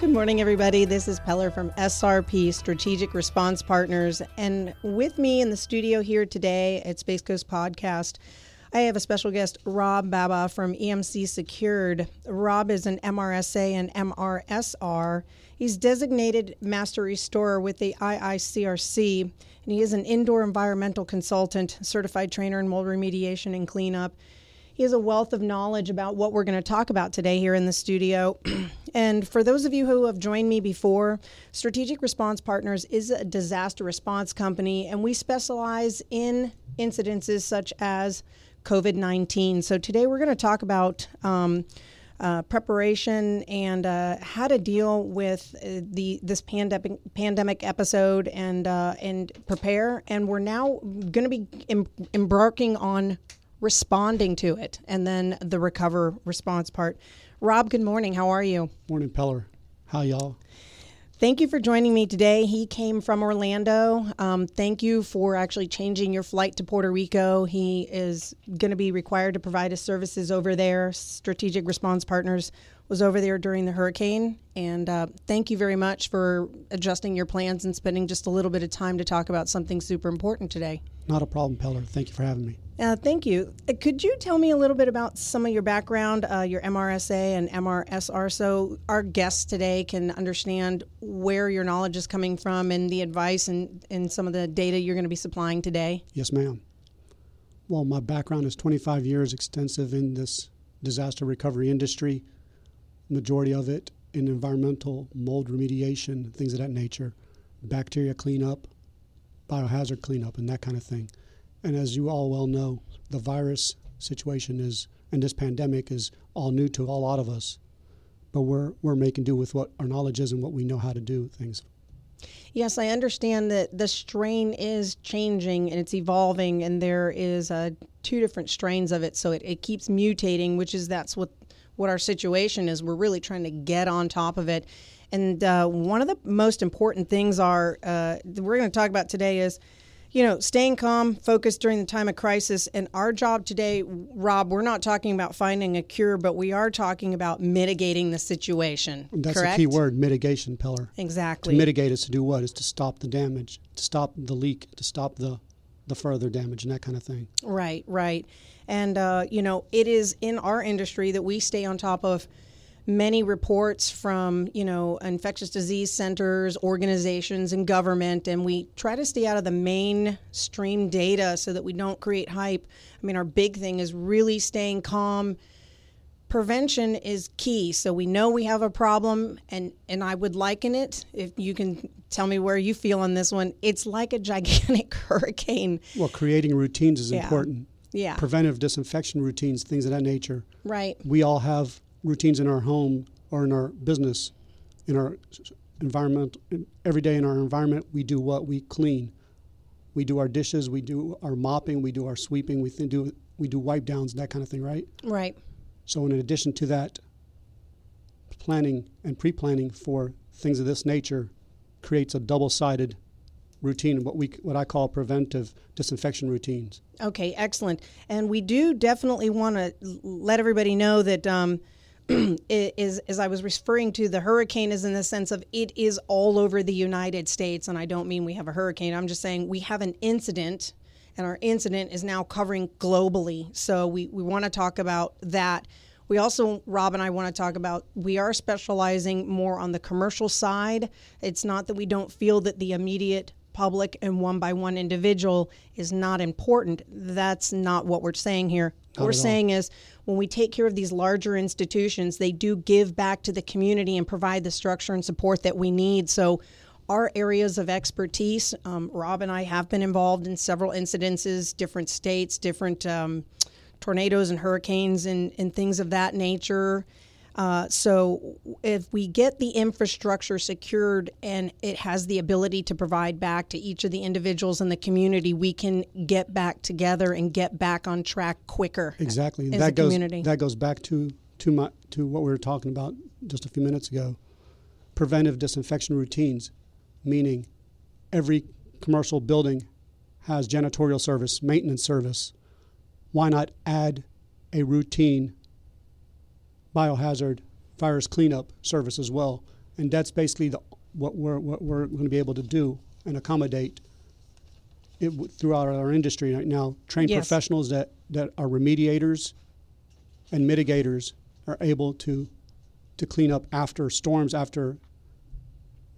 Good morning, everybody. This is Peller from SRP, Strategic Response Partners. And with me in the studio here today at Space Coast Podcast, I have a special guest, Rob Baba from EMC Secured. Rob is an MRSA and MRSR. He's designated master restorer with the IICRC, and he is an indoor environmental consultant, certified trainer in mold remediation and cleanup. He has a wealth of knowledge about what we're going to talk about today here in the studio. And for those of you who have joined me before, Strategic Response Partners is a disaster response company, and we specialize in incidences such as COVID-19. So today we're going to talk about preparation and how to deal with this pandemic episode and prepare. And we're now going to be embarking on responding to it, and then the recover response part. Rob, good morning. How are you? Morning, Peller. How y'all? Thank you for joining me today. He came from Orlando. Thank you for actually changing your flight to Puerto Rico. He is going to be required to provide his services over there. Strategic Response Partners was over there during the hurricane. And thank you very much for adjusting your plans and spending just a little bit of time to talk about something super important today. Not a problem, Peller. Thank you for having me. Thank you. Could you tell me a little bit about some of your background, your MRSA and MRSR, so our guests today can understand where your knowledge is coming from and the advice and some of the data you're going to be supplying today? Yes, ma'am. Well, my background is 25 years extensive in this disaster recovery industry, majority of it in environmental mold remediation, things of that nature, bacteria cleanup, biohazard cleanup, and that kind of thing. And as you all well know, the virus situation is, and this pandemic is all new to a lot of us, but we're making do with what our knowledge is and what we know how to do things. Yes, I understand that the strain is changing and it's evolving, and there is two different strains of it, so it keeps mutating, which is that's what our situation is. We're really trying to get on top of it, and one of the most important things we're going to talk about today is, you know, staying calm, focused during the time of crisis. And our job today, Rob, we're not talking about finding a cure, but we are talking about mitigating the situation. That's correct? A key word, mitigation, Peller. Exactly. To mitigate is to do what? Is to stop the damage, to stop the leak, to stop the further damage and that kind of thing. Right. And, you know, it is in our industry that we stay on top of many reports from, you know, infectious disease centers, organizations, and government, and we try to stay out of the mainstream data so that we don't create hype. I mean, our big thing is really staying calm. Prevention is key, so we know we have a problem, and I would liken it, if you can tell me where you feel on this one, it's like a gigantic hurricane. Well, creating routines is important. Yeah. Preventive disinfection routines, things of that nature. Right. We all have routines in our home or in our business, in our environment. Every day in our environment, we do what? We clean. We do our dishes, we do our mopping, we do our sweeping, we do wipe downs, that kind of thing, right? Right. So in addition to that, planning and pre-planning for things of this nature creates a double-sided routine, what I call preventive disinfection routines. Okay, excellent. And we do definitely want to let everybody know that is, as I was referring to, the hurricane is in the sense of it is all over the United States, and I don't mean we have a hurricane. I'm just saying we have an incident, and our incident is now covering globally. So we want to talk about that. We also, Rob and I want to talk about, we are specializing more on the commercial side. It's not that we don't feel that the immediate public and one-by-one individual is not important. That's not what we're saying here. What we're saying is when we take care of these larger institutions, they do give back to the community and provide the structure and support that we need. So our areas of expertise, Rob and I have been involved in several incidences, different states, different tornadoes and hurricanes and things of that nature. So if we get the infrastructure secured and it has the ability to provide back to each of the individuals in the community, we can get back together and get back on track quicker. Exactly. As that community. That goes back to what we were talking about just a few minutes ago. Preventive disinfection routines, meaning every commercial building has janitorial service, maintenance service. Why not add a routine biohazard virus cleanup service as well? And that's basically what we're going to be able to do and accommodate it throughout our industry right now. Trained professionals that are remediators and mitigators are able to clean up after storms, after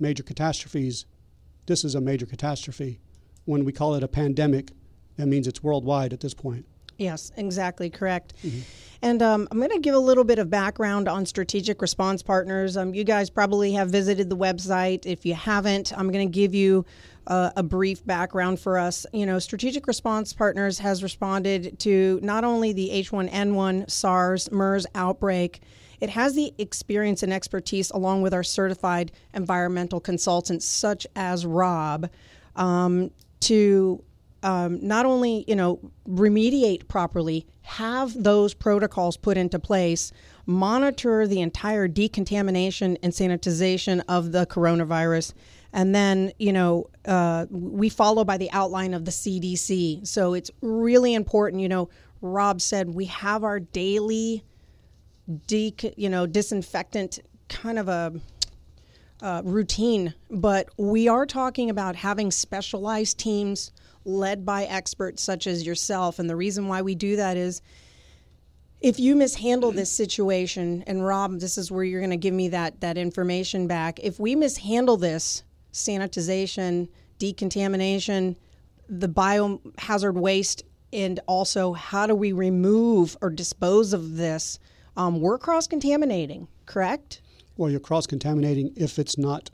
major catastrophes. This is a major catastrophe. When we call it a pandemic, that means it's worldwide at this point. Yes, exactly, correct. Mm-hmm. And I'm going to give a little bit of background on Strategic Response Partners. You guys probably have visited the website. If you haven't, I'm going to give you a brief background for us. You know, Strategic Response Partners has responded to not only the H1N1, SARS, MERS outbreak. It has the experience and expertise along with our certified environmental consultants, such as Rob, to not only, remediate properly, have those protocols put into place, monitor the entire decontamination and sanitization of the coronavirus, and then, we follow by the outline of the CDC. So it's really important. Rob said we have our daily, disinfectant kind of a routine, but we are talking about having specialized teams led by experts such as yourself. And the reason why we do that is if you mishandle this situation, and Rob, this is where you're going to give me that information back. If we mishandle this sanitization, decontamination, the biohazard waste, and also how do we remove or dispose of this, we're cross-contaminating, correct? Well, you're cross-contaminating if it's not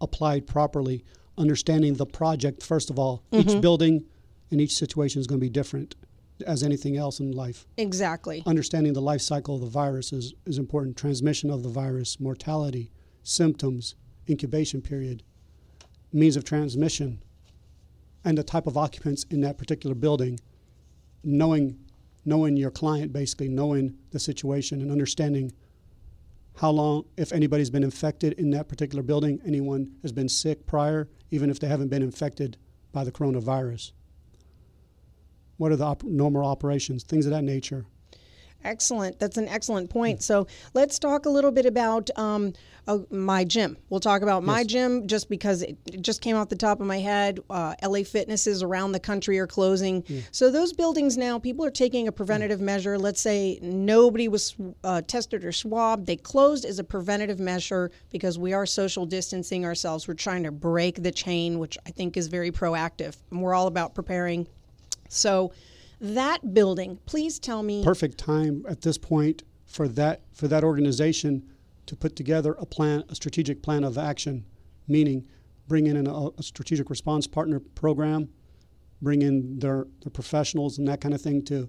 applied properly. Understanding the project, first of all, each building and each situation is going to be different as anything else in life. Exactly. Understanding the life cycle of the virus is important. Transmission of the virus, mortality, symptoms, incubation period, means of transmission, and the type of occupants in that particular building. Knowing your client, basically, knowing the situation and understanding how long, if anybody's been infected in that particular building, anyone has been sick prior, even if they haven't been infected by the coronavirus. What are the normal operations, things of that nature? Excellent. That's an excellent point. So let's talk a little bit about my gym. We'll talk about my gym just because it just came off the top of my head. LA Fitnesses around the country are closing. Yeah. So those buildings now, people are taking a preventative measure. Let's say nobody was tested or swabbed. They closed as a preventative measure because we are social distancing ourselves. We're trying to break the chain, which I think is very proactive. And we're all about preparing. So that building, please tell me. Perfect time at this point for that organization to put together a strategic plan of action, meaning bring in a strategic response partner program, bring in their professionals and that kind of thing to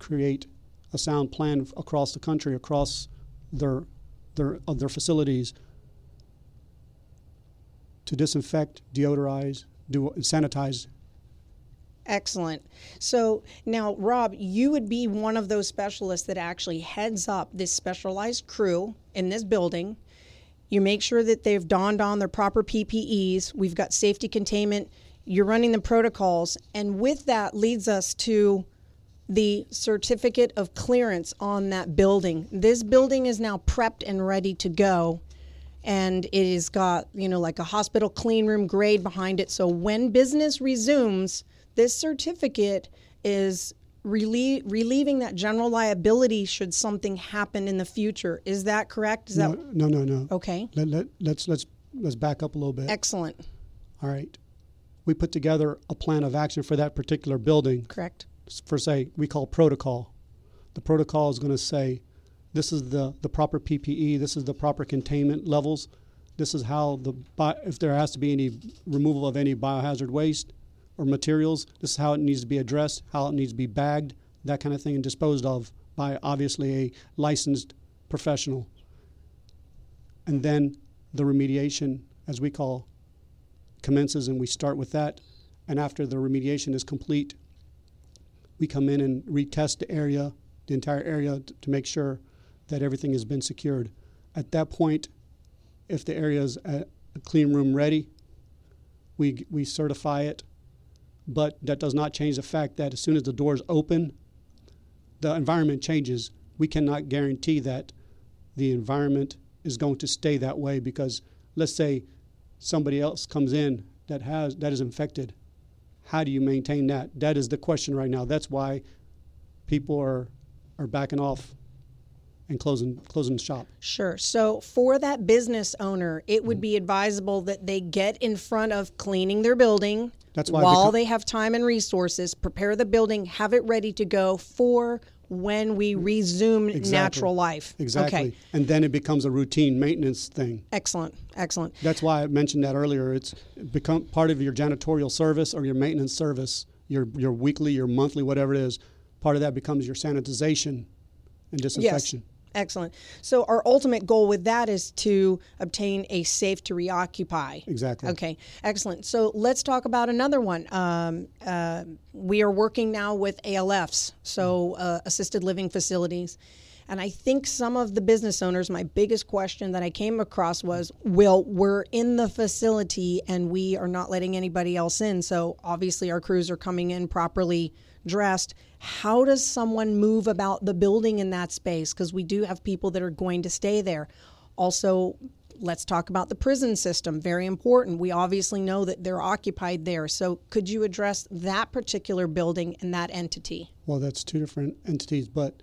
create a sound plan across the country, across their facilities, to disinfect, deodorize, and sanitize. Excellent. So now, Rob, you would be one of those specialists that actually heads up this specialized crew in this building. You make sure that they've donned on their proper PPEs. We've got safety containment. You're running the protocols. And with that leads us to the certificate of clearance on that building. This building is now prepped and ready to go. And it has got, like a hospital clean room grade behind it. So when business resumes, this certificate is relieving that general liability should something happen in the future. Is that correct? No. Okay. Let's back up a little bit. Excellent. All right. We put together a plan of action for that particular building. Correct. For, say, we call protocol. The protocol is going to say this is the proper PPE, this is the proper containment levels, this is how if there has to be any removal of any biohazard waste or materials, this is how it needs to be addressed, how it needs to be bagged, that kind of thing, and disposed of by obviously a licensed professional. And then the remediation, as we call, commences, and we start with that. And after the remediation is complete, we come in and retest the entire area to make sure that everything has been secured. At that point, if the area is a clean room ready, we certify it. But that does not change the fact that as soon as the doors open, the environment changes. We cannot guarantee that the environment is going to stay that way, because let's say somebody else comes in that is infected. How do you maintain that? That is the question right now. That's why people are backing off and closing the shop. Sure. So for that business owner, it would be advisable that they get in front of cleaning their building while they have time and resources, prepare the building, have it ready to go for when we resume natural life. Exactly. Okay. And then it becomes a routine maintenance thing. Excellent. That's why I mentioned that earlier. It's become part of your janitorial service or your maintenance service, your weekly, your monthly, whatever it is. Part of that becomes your sanitization and disinfection. Yes. Excellent. So our ultimate goal with that is to obtain a safe to reoccupy. Exactly. Okay. Excellent. So let's talk about another one. We are working now with ALFs, so assisted living facilities. And I think some of the business owners, my biggest question that I came across was, well, we're in the facility and we are not letting anybody else in. So obviously our crews are coming in properly dressed. How does someone move about the building in that space? Because we do have people that are going to stay there. Also, let's talk about the prison system. Very important. We obviously know that they're occupied there. So could you address that particular building and that entity? Well, that's two different entities. But,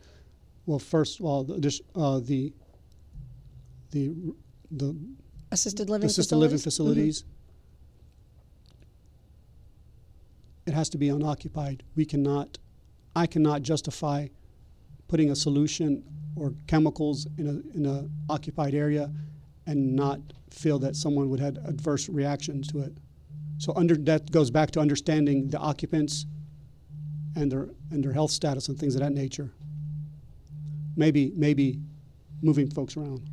well, first of all, the assisted living facilities. Mm-hmm. It has to be unoccupied. I cannot justify putting a solution or chemicals in a occupied area and not feel that someone would have adverse reactions to it. So that goes back to understanding the occupants and their health status and things of that nature. Maybe moving folks around.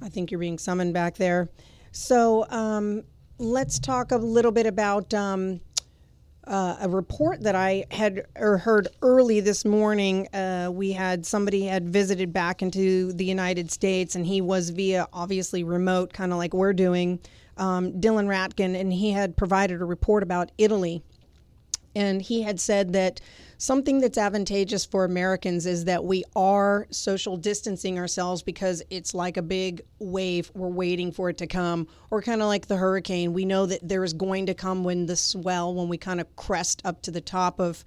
I think you're being summoned back there. So let's talk a little bit about a report that I heard early this morning. Somebody had visited back into the United States, and he was via obviously remote, kind of like we're doing, Dylan Ratigan, and he had provided a report about Italy. And he had said that something that's advantageous for Americans is that we are social distancing ourselves because it's like a big wave. We're waiting for it to come, or kind of like the hurricane. We know that there is going to come when we kind of crest up to the top of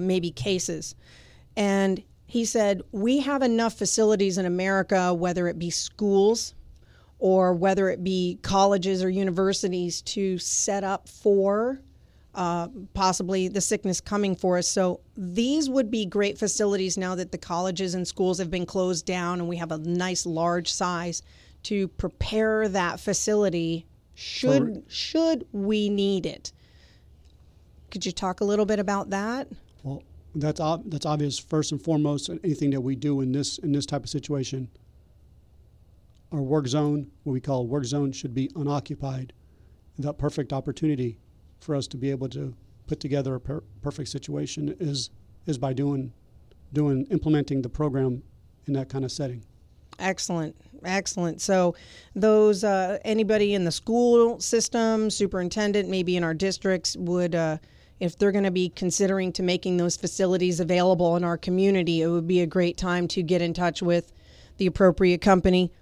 maybe cases. And he said, we have enough facilities in America, whether it be schools or whether it be colleges or universities, to set up for possibly the sickness coming for us. So these would be great facilities now that the colleges and schools have been closed down and we have a nice large size to prepare that facility should we need it. Could you talk a little bit about that? Well, that's obvious. First and foremost, anything that we do in this type of situation, our work zone, what we call work zone, should be unoccupied. That perfect opportunity for us to be able to put together a perfect situation is by implementing the program in that kind of setting. Excellent. So those anybody in the school system, superintendent, maybe in our districts, would if they're going to be considering to making those facilities available in our community, it would be a great time to get in touch with the appropriate company,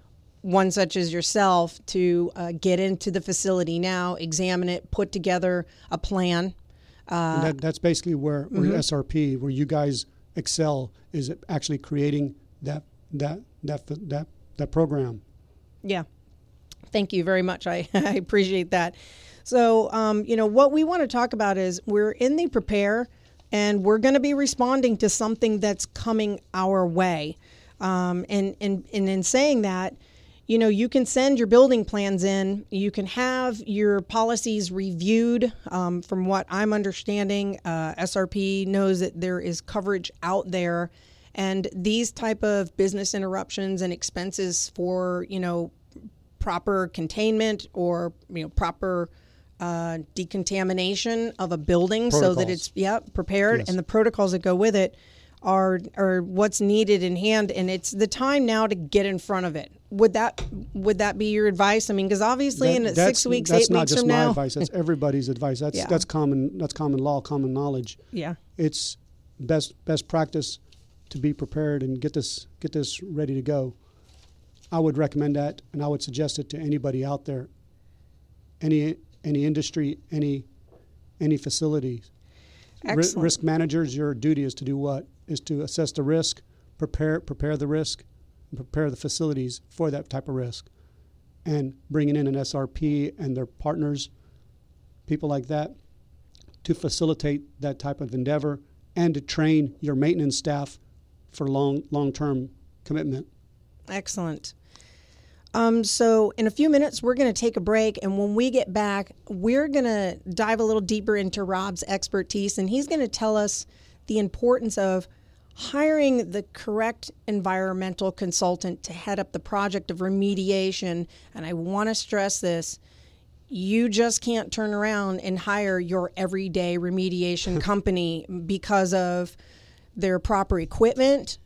one such as yourself, to get into the facility now, examine it, put together a plan. That's basically where SRP, where you guys excel, is actually creating that program. Yeah. Thank you very much. I appreciate that. So, what we want to talk about is we're in the prepare, and we're going to be responding to something that's coming our way. And in saying that, you can send your building plans in. You can have your policies reviewed. From what I'm understanding, SRP knows that there is coverage out there. And these type of business interruptions and expenses for, proper containment or, proper decontamination of a building protocols, so that it's prepared. Yes. And the protocols that go with it are what's needed in hand. And it's the time now to get in front of it. Would that be your advice? I mean, because obviously in 6 weeks, 8 weeks from now, that's not just my advice. That's everybody's advice. That's common law, common knowledge. Yeah, it's best practice to be prepared and get this ready to go. I would recommend that, and I would suggest it to anybody out there, any industry, any facility. Risk managers, your duty is to do what? Is to assess the risk, prepare the risk, and prepare the facilities for that type of risk. And bringing in an SRP and their partners, people like that, to facilitate that type of endeavor and to train your maintenance staff for long-term commitment. Excellent. So in a few minutes, we're going to take a break. And when we get back, we're going to dive a little deeper into Rob's expertise. And he's going to tell us the importance of hiring the correct environmental consultant to head up the project of remediation. And I want to stress this. You just can't turn around and hire your everyday remediation company because of their proper equipment,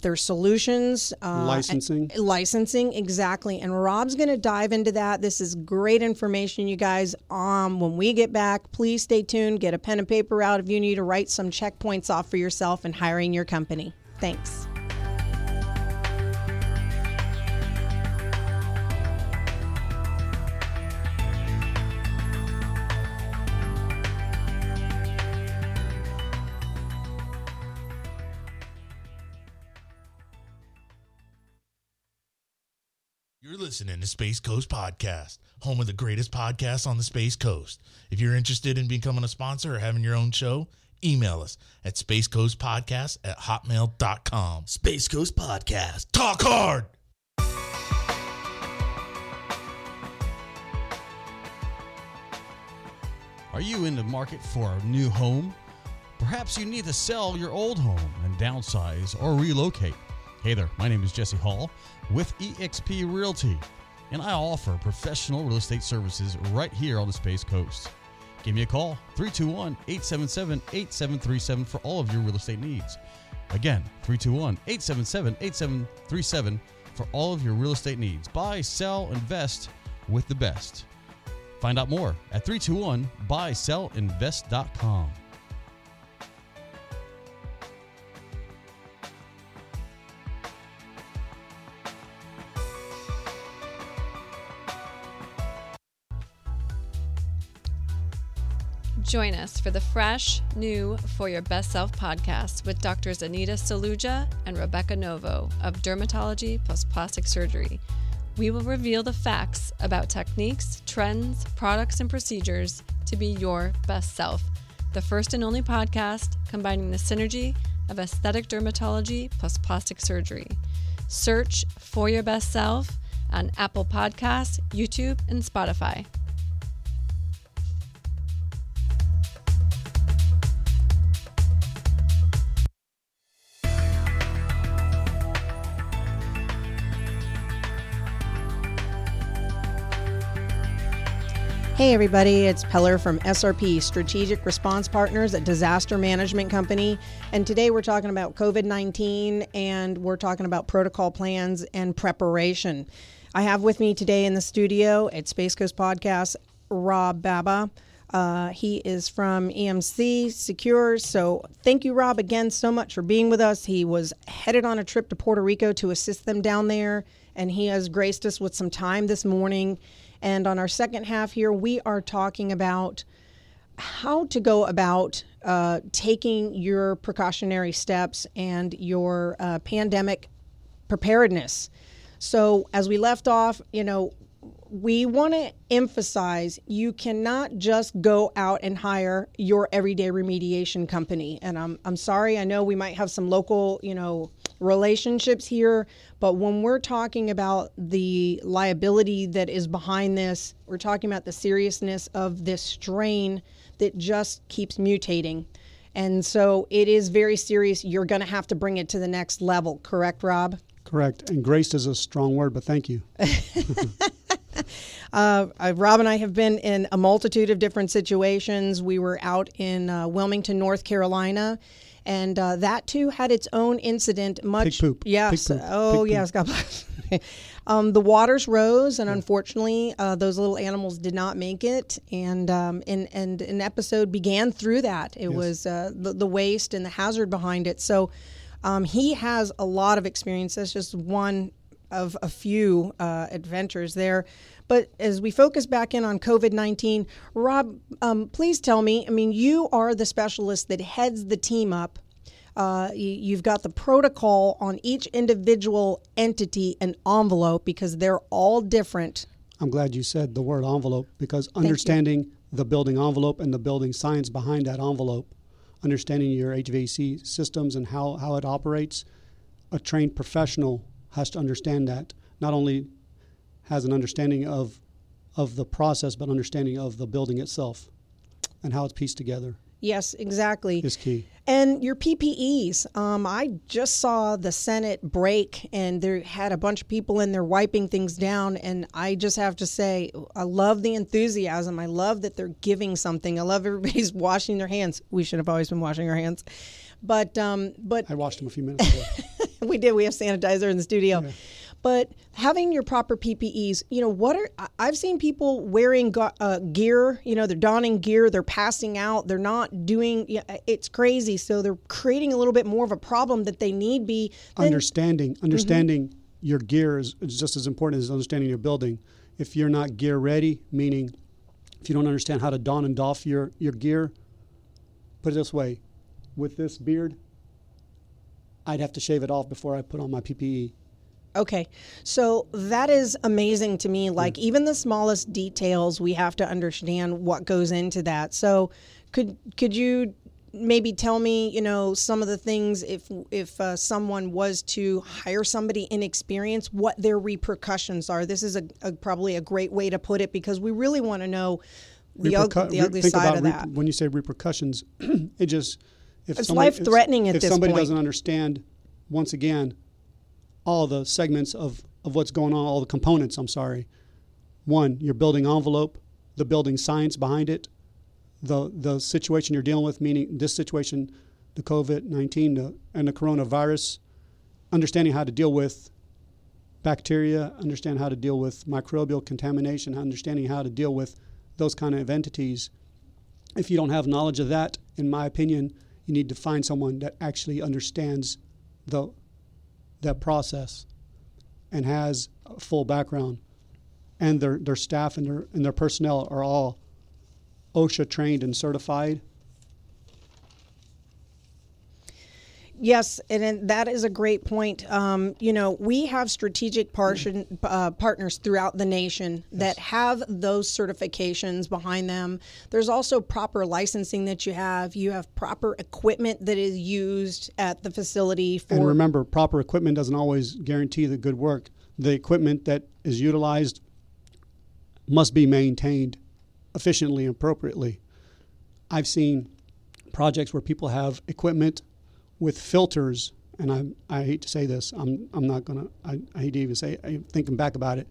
their solutions, licensing, exactly. And Rob's going to dive into that. This is great information, you guys. When we get back, please stay tuned. Get a pen and paper out if you need to write some checkpoints off for yourself in hiring your company. Thanks. Listening to Space Coast Podcast, home of the greatest podcasts on the Space Coast. If you're interested in becoming a sponsor or having your own show, email us at spacecoastpodcast@hotmail.com. Space Coast Podcast. Talk hard! Are you in the market for a new home? Perhaps you need to sell your old home and downsize or relocate. Hey there, my name is Jesse Hall with eXp Realty, and I offer professional real estate services right here on the Space Coast. Give me a call, 321-877-8737 for all of your real estate needs. Again, 321-877-8737 for all of your real estate needs. Buy, sell, invest with the best. Find out more at 321buysellinvest.com. Join us for the fresh, new For Your Best Self podcast with Drs. Anita Saluja and Rebecca Novo of Dermatology Plus Plastic Surgery. We will reveal the facts about techniques, trends, products, and procedures to be your best self. The first and only podcast combining the synergy of aesthetic dermatology plus plastic surgery. Search For Your Best Self on Apple Podcasts, YouTube, and Spotify. Hey everybody, it's Peller from SRP, Strategic Response Partners, a disaster management company. And today we're talking about COVID-19 and we're talking about protocol plans and preparation. I have with me today in the studio at Space Coast Podcast, Rob Baba. He is from EMC Secured. So thank you, Rob, again so much for being with us. He was headed on a trip to Puerto Rico to assist them down there. And he has graced us with some time this morning. And on our second half here, we are talking about how to go about taking your precautionary steps and your pandemic preparedness. So as we left off, you know, we want to emphasize you cannot just go out and hire your everyday remediation company. And I'm sorry, I know we might have some local, you know, relationships here, but when we're talking about the liability that is behind this, we're talking about the seriousness of this strain that just keeps mutating. And so it is very serious. You're going to have to bring it to the next level. Correct, Rob? Correct. And graced is a strong word, but thank you. Rob and I have been in a multitude of different situations. We were out in Wilmington, North Carolina, and that too had its own incident. Much pig poop. Yes. Pig poop. Oh, pig yes. Poop. God bless. The waters rose, and unfortunately, those little animals did not make it. And an episode began through that. It was the waste and the hazard behind it. So he has a lot of experience. That's just one of a few adventures there. But as we focus back in on COVID-19, Rob, please tell me, I mean, you are the specialist that heads the team up. You've got the protocol on each individual entity and envelope because they're all different. I'm glad you said the word envelope because understanding the building envelope and the building science behind that envelope, understanding your HVAC systems and how it operates, a trained professional has to understand that. Not only has an understanding of the process, but understanding of the building itself and how it's pieced together. Yes, exactly. Is key. And your PPEs. I just saw the Senate break, and they had a bunch of people in there wiping things down. And I just have to say, I love the enthusiasm. I love that they're giving something. I love everybody's washing their hands. We should have always been washing our hands. But I washed them a few minutes ago. We did. We have sanitizer in the studio. Yeah. But having your proper PPEs, you know, I've seen people wearing gear, you know, they're donning gear, they're passing out, they're not doing, it's crazy. So they're creating a little bit more of a problem that they need be. Understanding mm-hmm. your gear is just as important as understanding your building. If you're not gear ready, meaning if you don't understand how to don and doff your gear, put it this way, with this beard, I'd have to shave it off before I put on my PPE. Okay, so that is amazing to me. Like even the smallest details, we have to understand what goes into that. So, could you maybe tell me, you know, some of the things if someone was to hire somebody inexperienced, what their repercussions are? This is probably a great way to put it because we really want to know the ugly side of that. When you say repercussions, it's life threatening at this point. If somebody doesn't understand, once again, all the segments of what's going on, all the components, One, your building envelope, the building science behind it, the situation you're dealing with, meaning this situation, the COVID-19 and the coronavirus, understanding how to deal with bacteria, understand how to deal with microbial contamination, understanding how to deal with those kind of entities. If you don't have knowledge of that, in my opinion, you need to find someone that actually understands that process and has a full background, and their staff and their personnel are all OSHA trained and certified. Yes, and that is a great point. You know, we have strategic partners throughout the nation that have those certifications behind them. There's also proper licensing that you have. You have proper equipment that is used at the facility. And remember, proper equipment doesn't always guarantee the good work. The equipment that is utilized must be maintained efficiently and appropriately. I've seen projects where people have equipment with filters, and I hate to say this, I hate to even say it, I'm thinking back about it,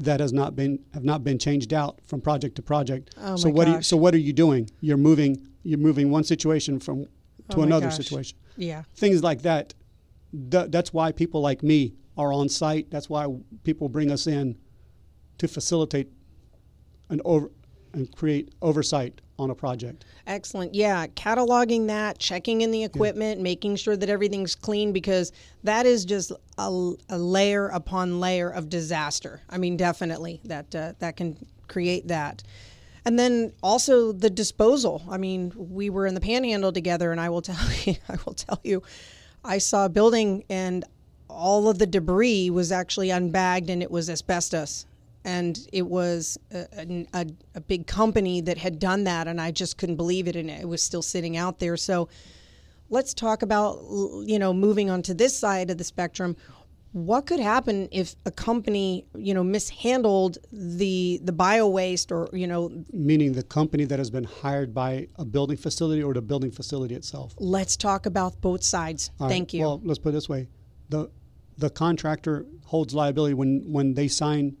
that have not been changed out from project to project. Oh my gosh. What are you doing? You're moving one situation from to another situation. Yeah. Things like that. That's why people like me are on site. That's why people bring us in to facilitate and create oversight on a project. Excellent. Yeah. Cataloging that, checking in the equipment, making sure that everything's clean, because that is just a layer upon layer of disaster. I mean, definitely that can create that. And then also the disposal. I mean, we were in the Panhandle together, and I will tell you, I saw a building and all of the debris was actually unbagged, and it was asbestos. And it was a big company that had done that, and I just couldn't believe it, and it was still sitting out there. So let's talk about, you know, moving on to this side of the spectrum. What could happen if a company, you know, mishandled the bio-waste or, you know... Meaning the company that has been hired by a building facility or the building facility itself? Let's talk about both sides. All right. Thank you. Well, let's put it this way. The contractor holds liability when they sign...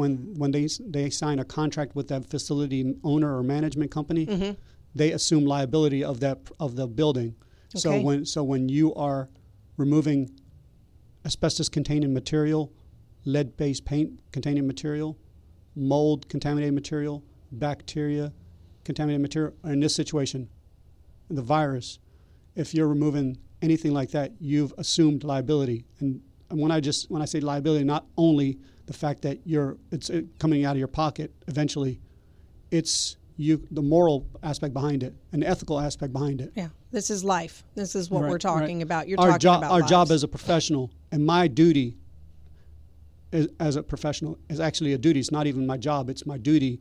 When they sign a contract with that facility owner or management company, mm-hmm. they assume liability of the building. Okay. So when you are removing asbestos-containing material, lead-based paint-containing material, mold-contaminated material, bacteria-contaminated material, or in this situation, the virus, if you're removing anything like that, you've assumed liability. And when I say liability, not only the fact that it's coming out of your pocket eventually, it's the moral aspect behind it and the ethical aspect behind it. Yeah, this is life. This is what we're talking about. You're talking about our lives. Job as a professional, and my duty as a professional is actually a duty. It's not even my job. It's my duty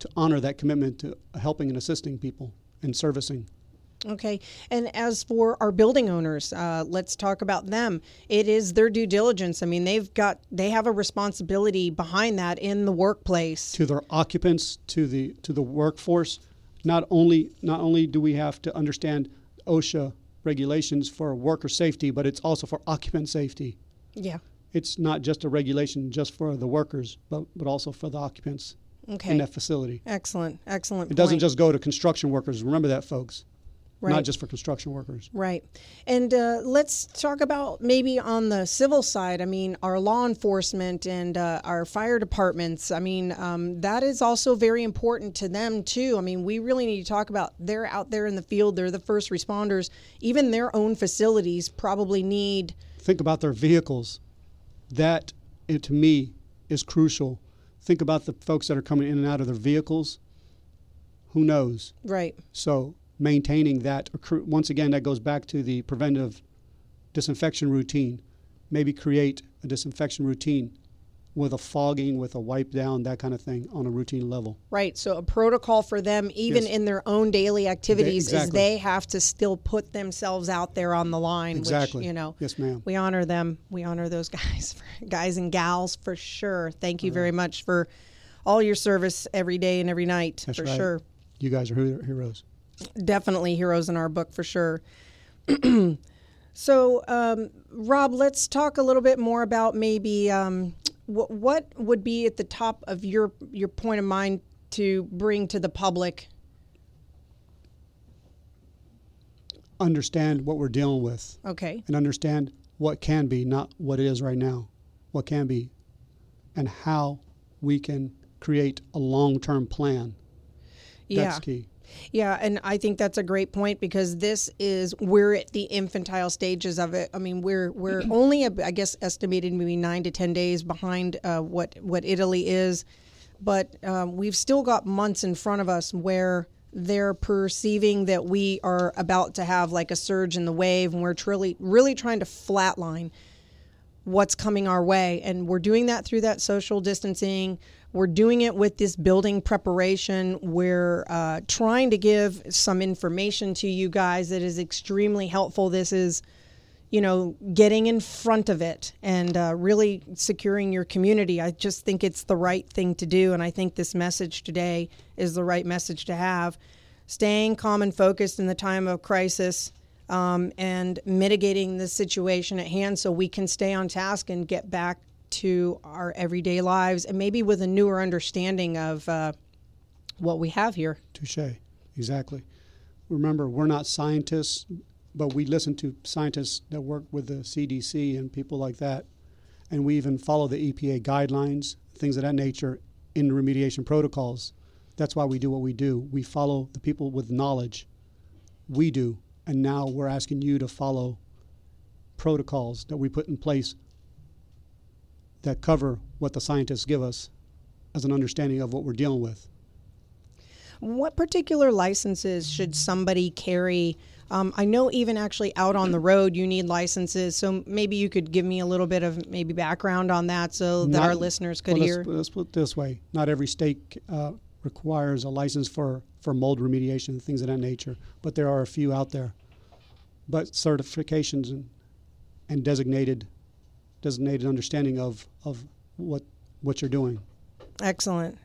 to honor that commitment to helping and assisting people and servicing. Okay. And as for our building owners, let's talk about them. It is their due diligence. I mean, they have a responsibility behind that in the workplace. To their occupants, to the workforce. Not only do we have to understand OSHA regulations for worker safety, but it's also for occupant safety. Yeah. It's not just a regulation just for the workers, but also for the occupants in that facility. Excellent. It doesn't just go to construction workers. Remember that, folks. Right. Not just for construction workers. Right. And let's talk about maybe on the civil side. I mean, our law enforcement and our fire departments, I mean, that is also very important to them, too. I mean, we really need to talk about they're out there in the field. They're the first responders. Even their own facilities probably need. Think about their vehicles. That, to me, is crucial. Think about the folks that are coming in and out of their vehicles. Who knows? Right. So maintaining that, once again, that goes back to the preventive disinfection routine. Maybe create a disinfection routine with a fogging, with a wipe down, that kind of thing on a routine level. Right. So a protocol for them, even in their own daily activities, is they have to still put themselves out there on the line. Exactly. Which, yes, ma'am. We honor them. We honor those guys and gals for sure. Thank you very much for all your service every day and every night. That's right. Sure. You guys are heroes. Definitely heroes in our book for sure. So, Rob, let's talk a little bit more about maybe what would be at the top of your point of mind to bring to the public. Understand what we're dealing with. Okay. And understand what can be, not what it is right now, what can be, and how we can create a long-term plan. Yeah. That's key. Yeah, and I think that's a great point because we're at the infantile stages of it. I mean, we're only, I guess, estimated maybe 9 to 10 days behind what Italy is, but we've still got months in front of us where they're perceiving that we are about to have like a surge in the wave, and we're really trying to flatline what's coming our way, and we're doing that through that social distancing. We're doing it with this building preparation. We're trying to give some information to you guys that is extremely helpful. This is, getting in front of it and really securing your community. I just think it's the right thing to do, and I think this message today is the right message to have. Staying calm and focused in the time of crisis and mitigating the situation at hand so we can stay on task and get back to our everyday lives, and maybe with a newer understanding of what we have here. Touché. Exactly. Remember, we're not scientists, but we listen to scientists that work with the CDC and people like that, and we even follow the EPA guidelines, things of that nature, in remediation protocols. That's why we do what we do. We follow the people with knowledge. We do. And now we're asking you to follow protocols that we put in place that cover what the scientists give us as an understanding of what we're dealing with. What particular licenses should somebody carry? I know even actually out on the road you need licenses, so maybe you could give me a little bit of maybe background on that so that our listeners could hear. Let's put it this way. Not every state requires a license for mold remediation and things of that nature, but there are a few out there. But certifications and designated understanding of what you're doing. Excellent.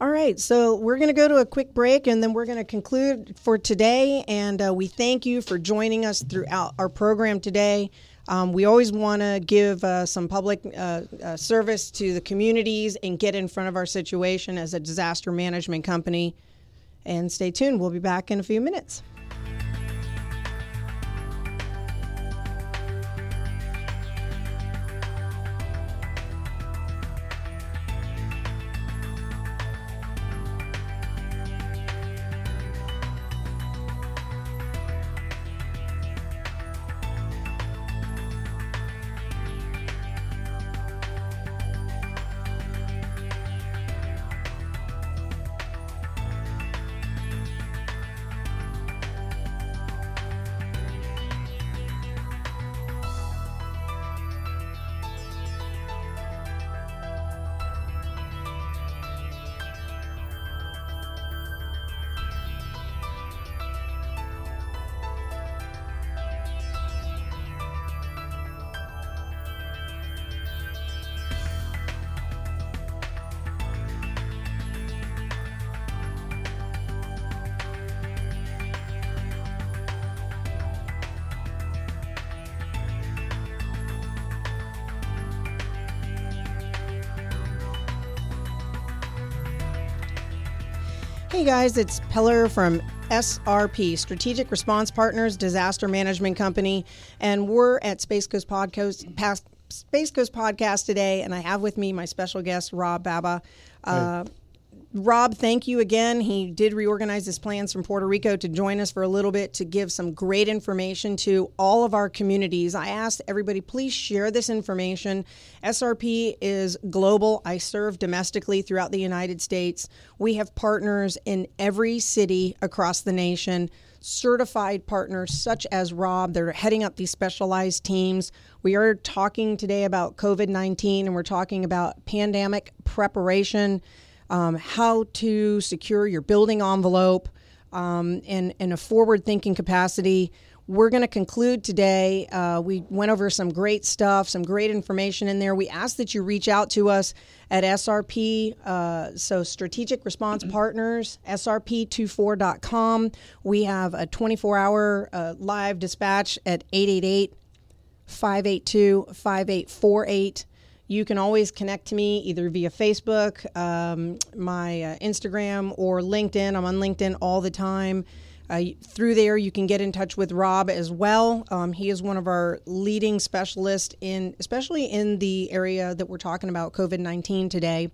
All right, so we're going to go to a quick break, and then we're going to conclude for today. And we thank you for joining us throughout our program today. We always want to give some public service to the communities and get in front of our situation as a disaster management company. And stay tuned. We'll be back in a few minutes. Hey guys, it's Peller from SRP, Strategic Response Partners, Disaster Management Company, and we're at Space Coast Podcast today, and I have with me my special guest, Rob Baba. Hey. Rob, thank you again. He did reorganize his plans from Puerto Rico to join us for a little bit to give some great information to all of our communities. I asked everybody, please share this information. SRP is global. I serve domestically throughout the United States. We have partners in every city across the nation, certified partners such as Rob. They're heading up these specialized teams. We are talking today about COVID-19, and we're talking about pandemic preparation, how to secure your building envelope and a forward-thinking capacity. We're going to conclude today. We went over some great stuff, some great information in there. We ask that you reach out to us at SRP, so Strategic Response Partners, SRP24.com. We have a 24-hour live dispatch at 888-582-5848. You can always connect to me either via Facebook, my Instagram, or LinkedIn. I'm on LinkedIn all the time. Through there, you can get in touch with Rob as well. He is one of our leading specialists, especially in the area that we're talking about, COVID-19 today.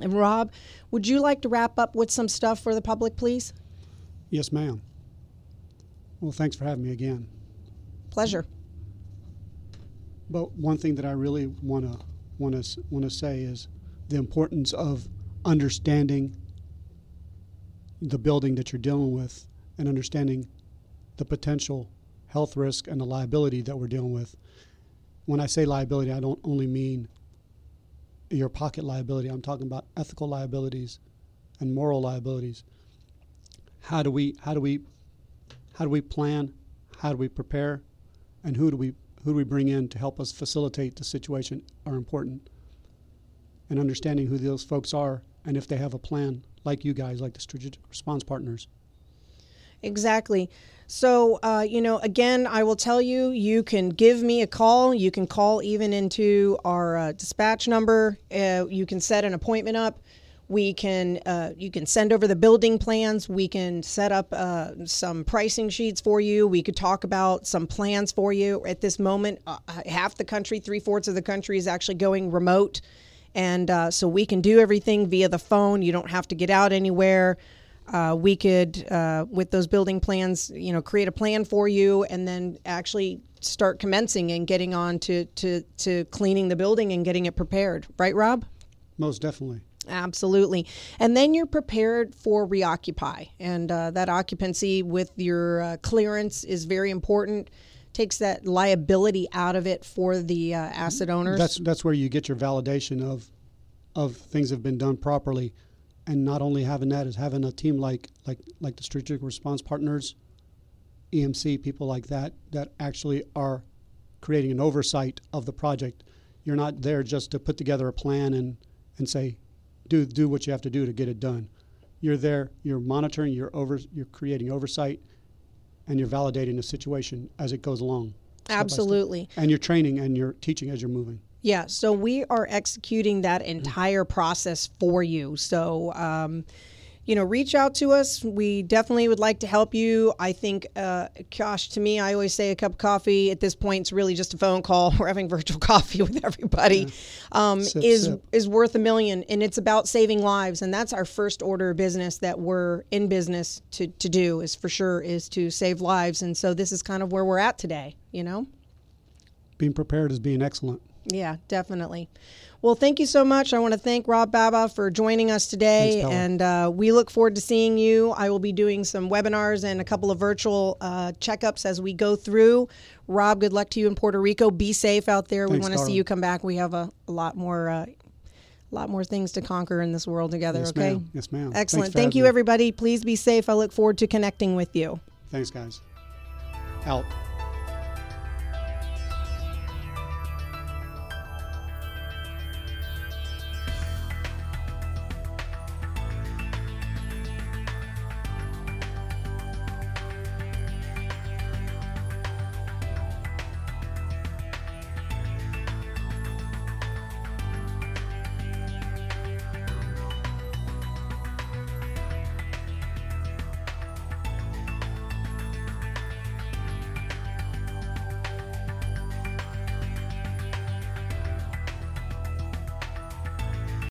And Rob, would you like to wrap up with some stuff for the public, please? Yes, ma'am. Well, thanks for having me again. Pleasure. But one thing that I really want to say is the importance of understanding the building that you're dealing with and understanding the potential health risk and the liability that we're dealing with. When I say liability, I don't only mean your pocket liability. I'm talking about ethical liabilities and moral liabilities. How do we plan? How do we prepare? And who do we bring in to help us facilitate the situation are important. And understanding who those folks are and if they have a plan, like you guys, like the Strategic Response Partners. Exactly. So, again, I will tell you, you can give me a call. You can call even into our dispatch number. You can set an appointment up. You can send over the building plans. We can set up some pricing sheets for you. We could talk about some plans for you. At this moment, half the country, 3/4 of the country is actually going remote. And so we can do everything via the phone. You don't have to get out anywhere. We could, with those building plans, create a plan for you and then actually start commencing and getting on to cleaning the building and getting it prepared. Right, Rob? Most definitely. Absolutely. And then you're prepared for reoccupy. And that occupancy with your clearance is very important. Takes that liability out of it for the asset owners. That's where you get your validation of things have been done properly. And not only having that is having a team like the Strategic Response Partners, EMC, people like that actually are creating an oversight of the project. You're not there just to put together a plan and say, Do what you have to do to get it done. You're there. You're monitoring. You're creating oversight, and you're validating the situation as it goes along. Absolutely. And you're training and you're teaching as you're moving. Yeah. So we are executing that entire process for you. So, reach out to us. We definitely would like to help you. I think, to me, I always say a cup of coffee. At this point, it's really just a phone call. We're having virtual coffee with everybody. Yeah. Is worth a million. And it's about saving lives. And that's our first order of business that we're in business to do is to save lives. And so this is kind of where we're at today, Being prepared is being excellent. Yeah, definitely. Well, thank you so much. I want to thank Rob Baba for joining us today. Thanks, and we look forward to seeing you. I will be doing some webinars and a couple of virtual checkups as we go through. Rob, good luck to you in Puerto Rico. Be safe out there. Thanks, we want to see you come back. We have a lot more things to conquer in this world together. Yes, okay? Ma'am. Yes, ma'am. Excellent. Thank you, everybody. Please be safe. I look forward to connecting with you. Thanks, guys. Out.